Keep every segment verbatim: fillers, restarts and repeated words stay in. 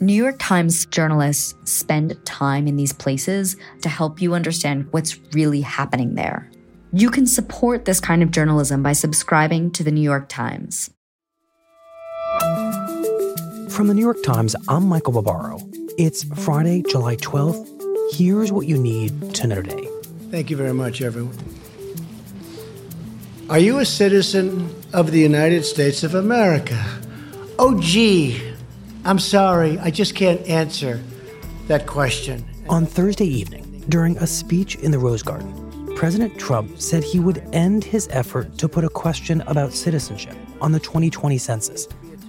New York Times journalists spend time in these places to help you understand what's really happening there. You can support this kind of journalism by subscribing to the New York Times. From the New York Times, I'm Michael Barbaro. It's Friday, July twelfth. Here's what you need to know today. Thank you very much, everyone. Are you a citizen of the United States of America? Oh, gee. I'm sorry, I just can't answer that question. On Thursday evening, during a speech in the Rose Garden, President Trump said he would end his effort to put a question about citizenship on the twenty twenty census,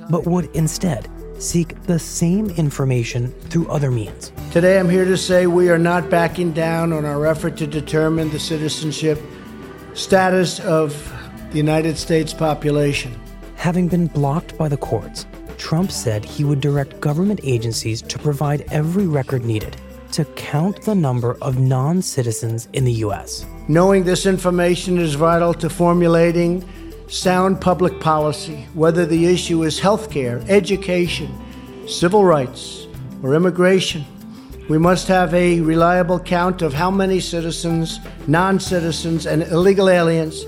but would instead seek the same information through other means. Today I'm here to say we are not backing down on our effort to determine the citizenship status of the United States population. Having been blocked by the courts, Trump said he would direct government agencies to provide every record needed to count the number of non-citizens in the U S. Knowing this information is vital to formulating sound public policy, whether the issue is health care, education, civil rights, or immigration. We must have a reliable count of how many citizens, non-citizens, and illegal aliens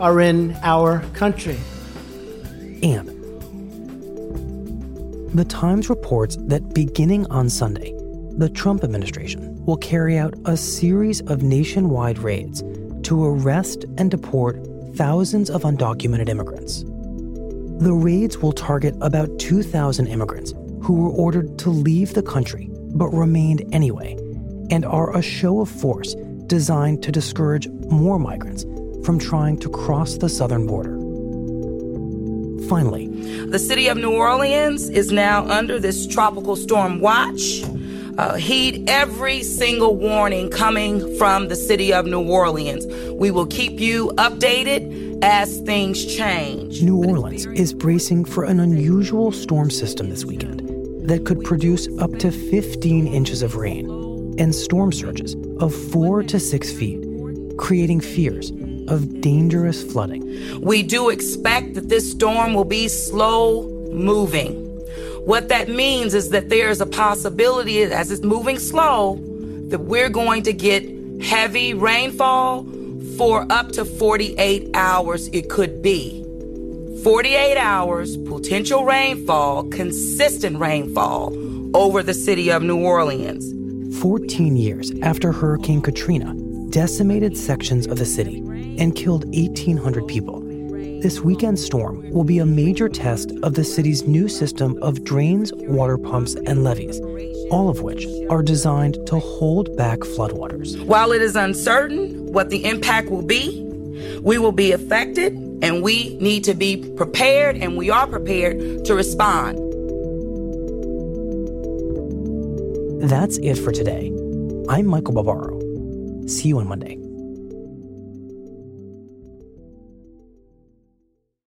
are in our country. And The Times reports that beginning on Sunday, the Trump administration will carry out a series of nationwide raids to arrest and deport thousands of undocumented immigrants. The raids will target about two thousand immigrants who were ordered to leave the country but remained anyway, and are a show of force designed to discourage more migrants from trying to cross the southern border. Finally, the city of New Orleans is now under this tropical storm watch. Uh, heed every single warning coming from the city of New Orleans. We will keep you updated as things change. New Orleans is bracing for an unusual storm system this weekend that could produce up to fifteen inches of rain and storm surges of four to six feet, creating fears of dangerous flooding. We do expect that this storm will be slow moving. What that means is that there is a possibility, as it's moving slow, that we're going to get heavy rainfall for up to forty-eight hours. It could be forty-eight hours potential rainfall, consistent rainfall over the city of New Orleans. fourteen years after Hurricane Katrina decimated sections of the city and killed eighteen hundred people, this weekend's storm will be a major test of the city's new system of drains, water pumps, and levees, all of which are designed to hold back floodwaters. While it is uncertain what the impact will be, we will be affected, and we need to be prepared, and we are prepared to respond. That's it for today. I'm Michael Barbaro. See you on Monday.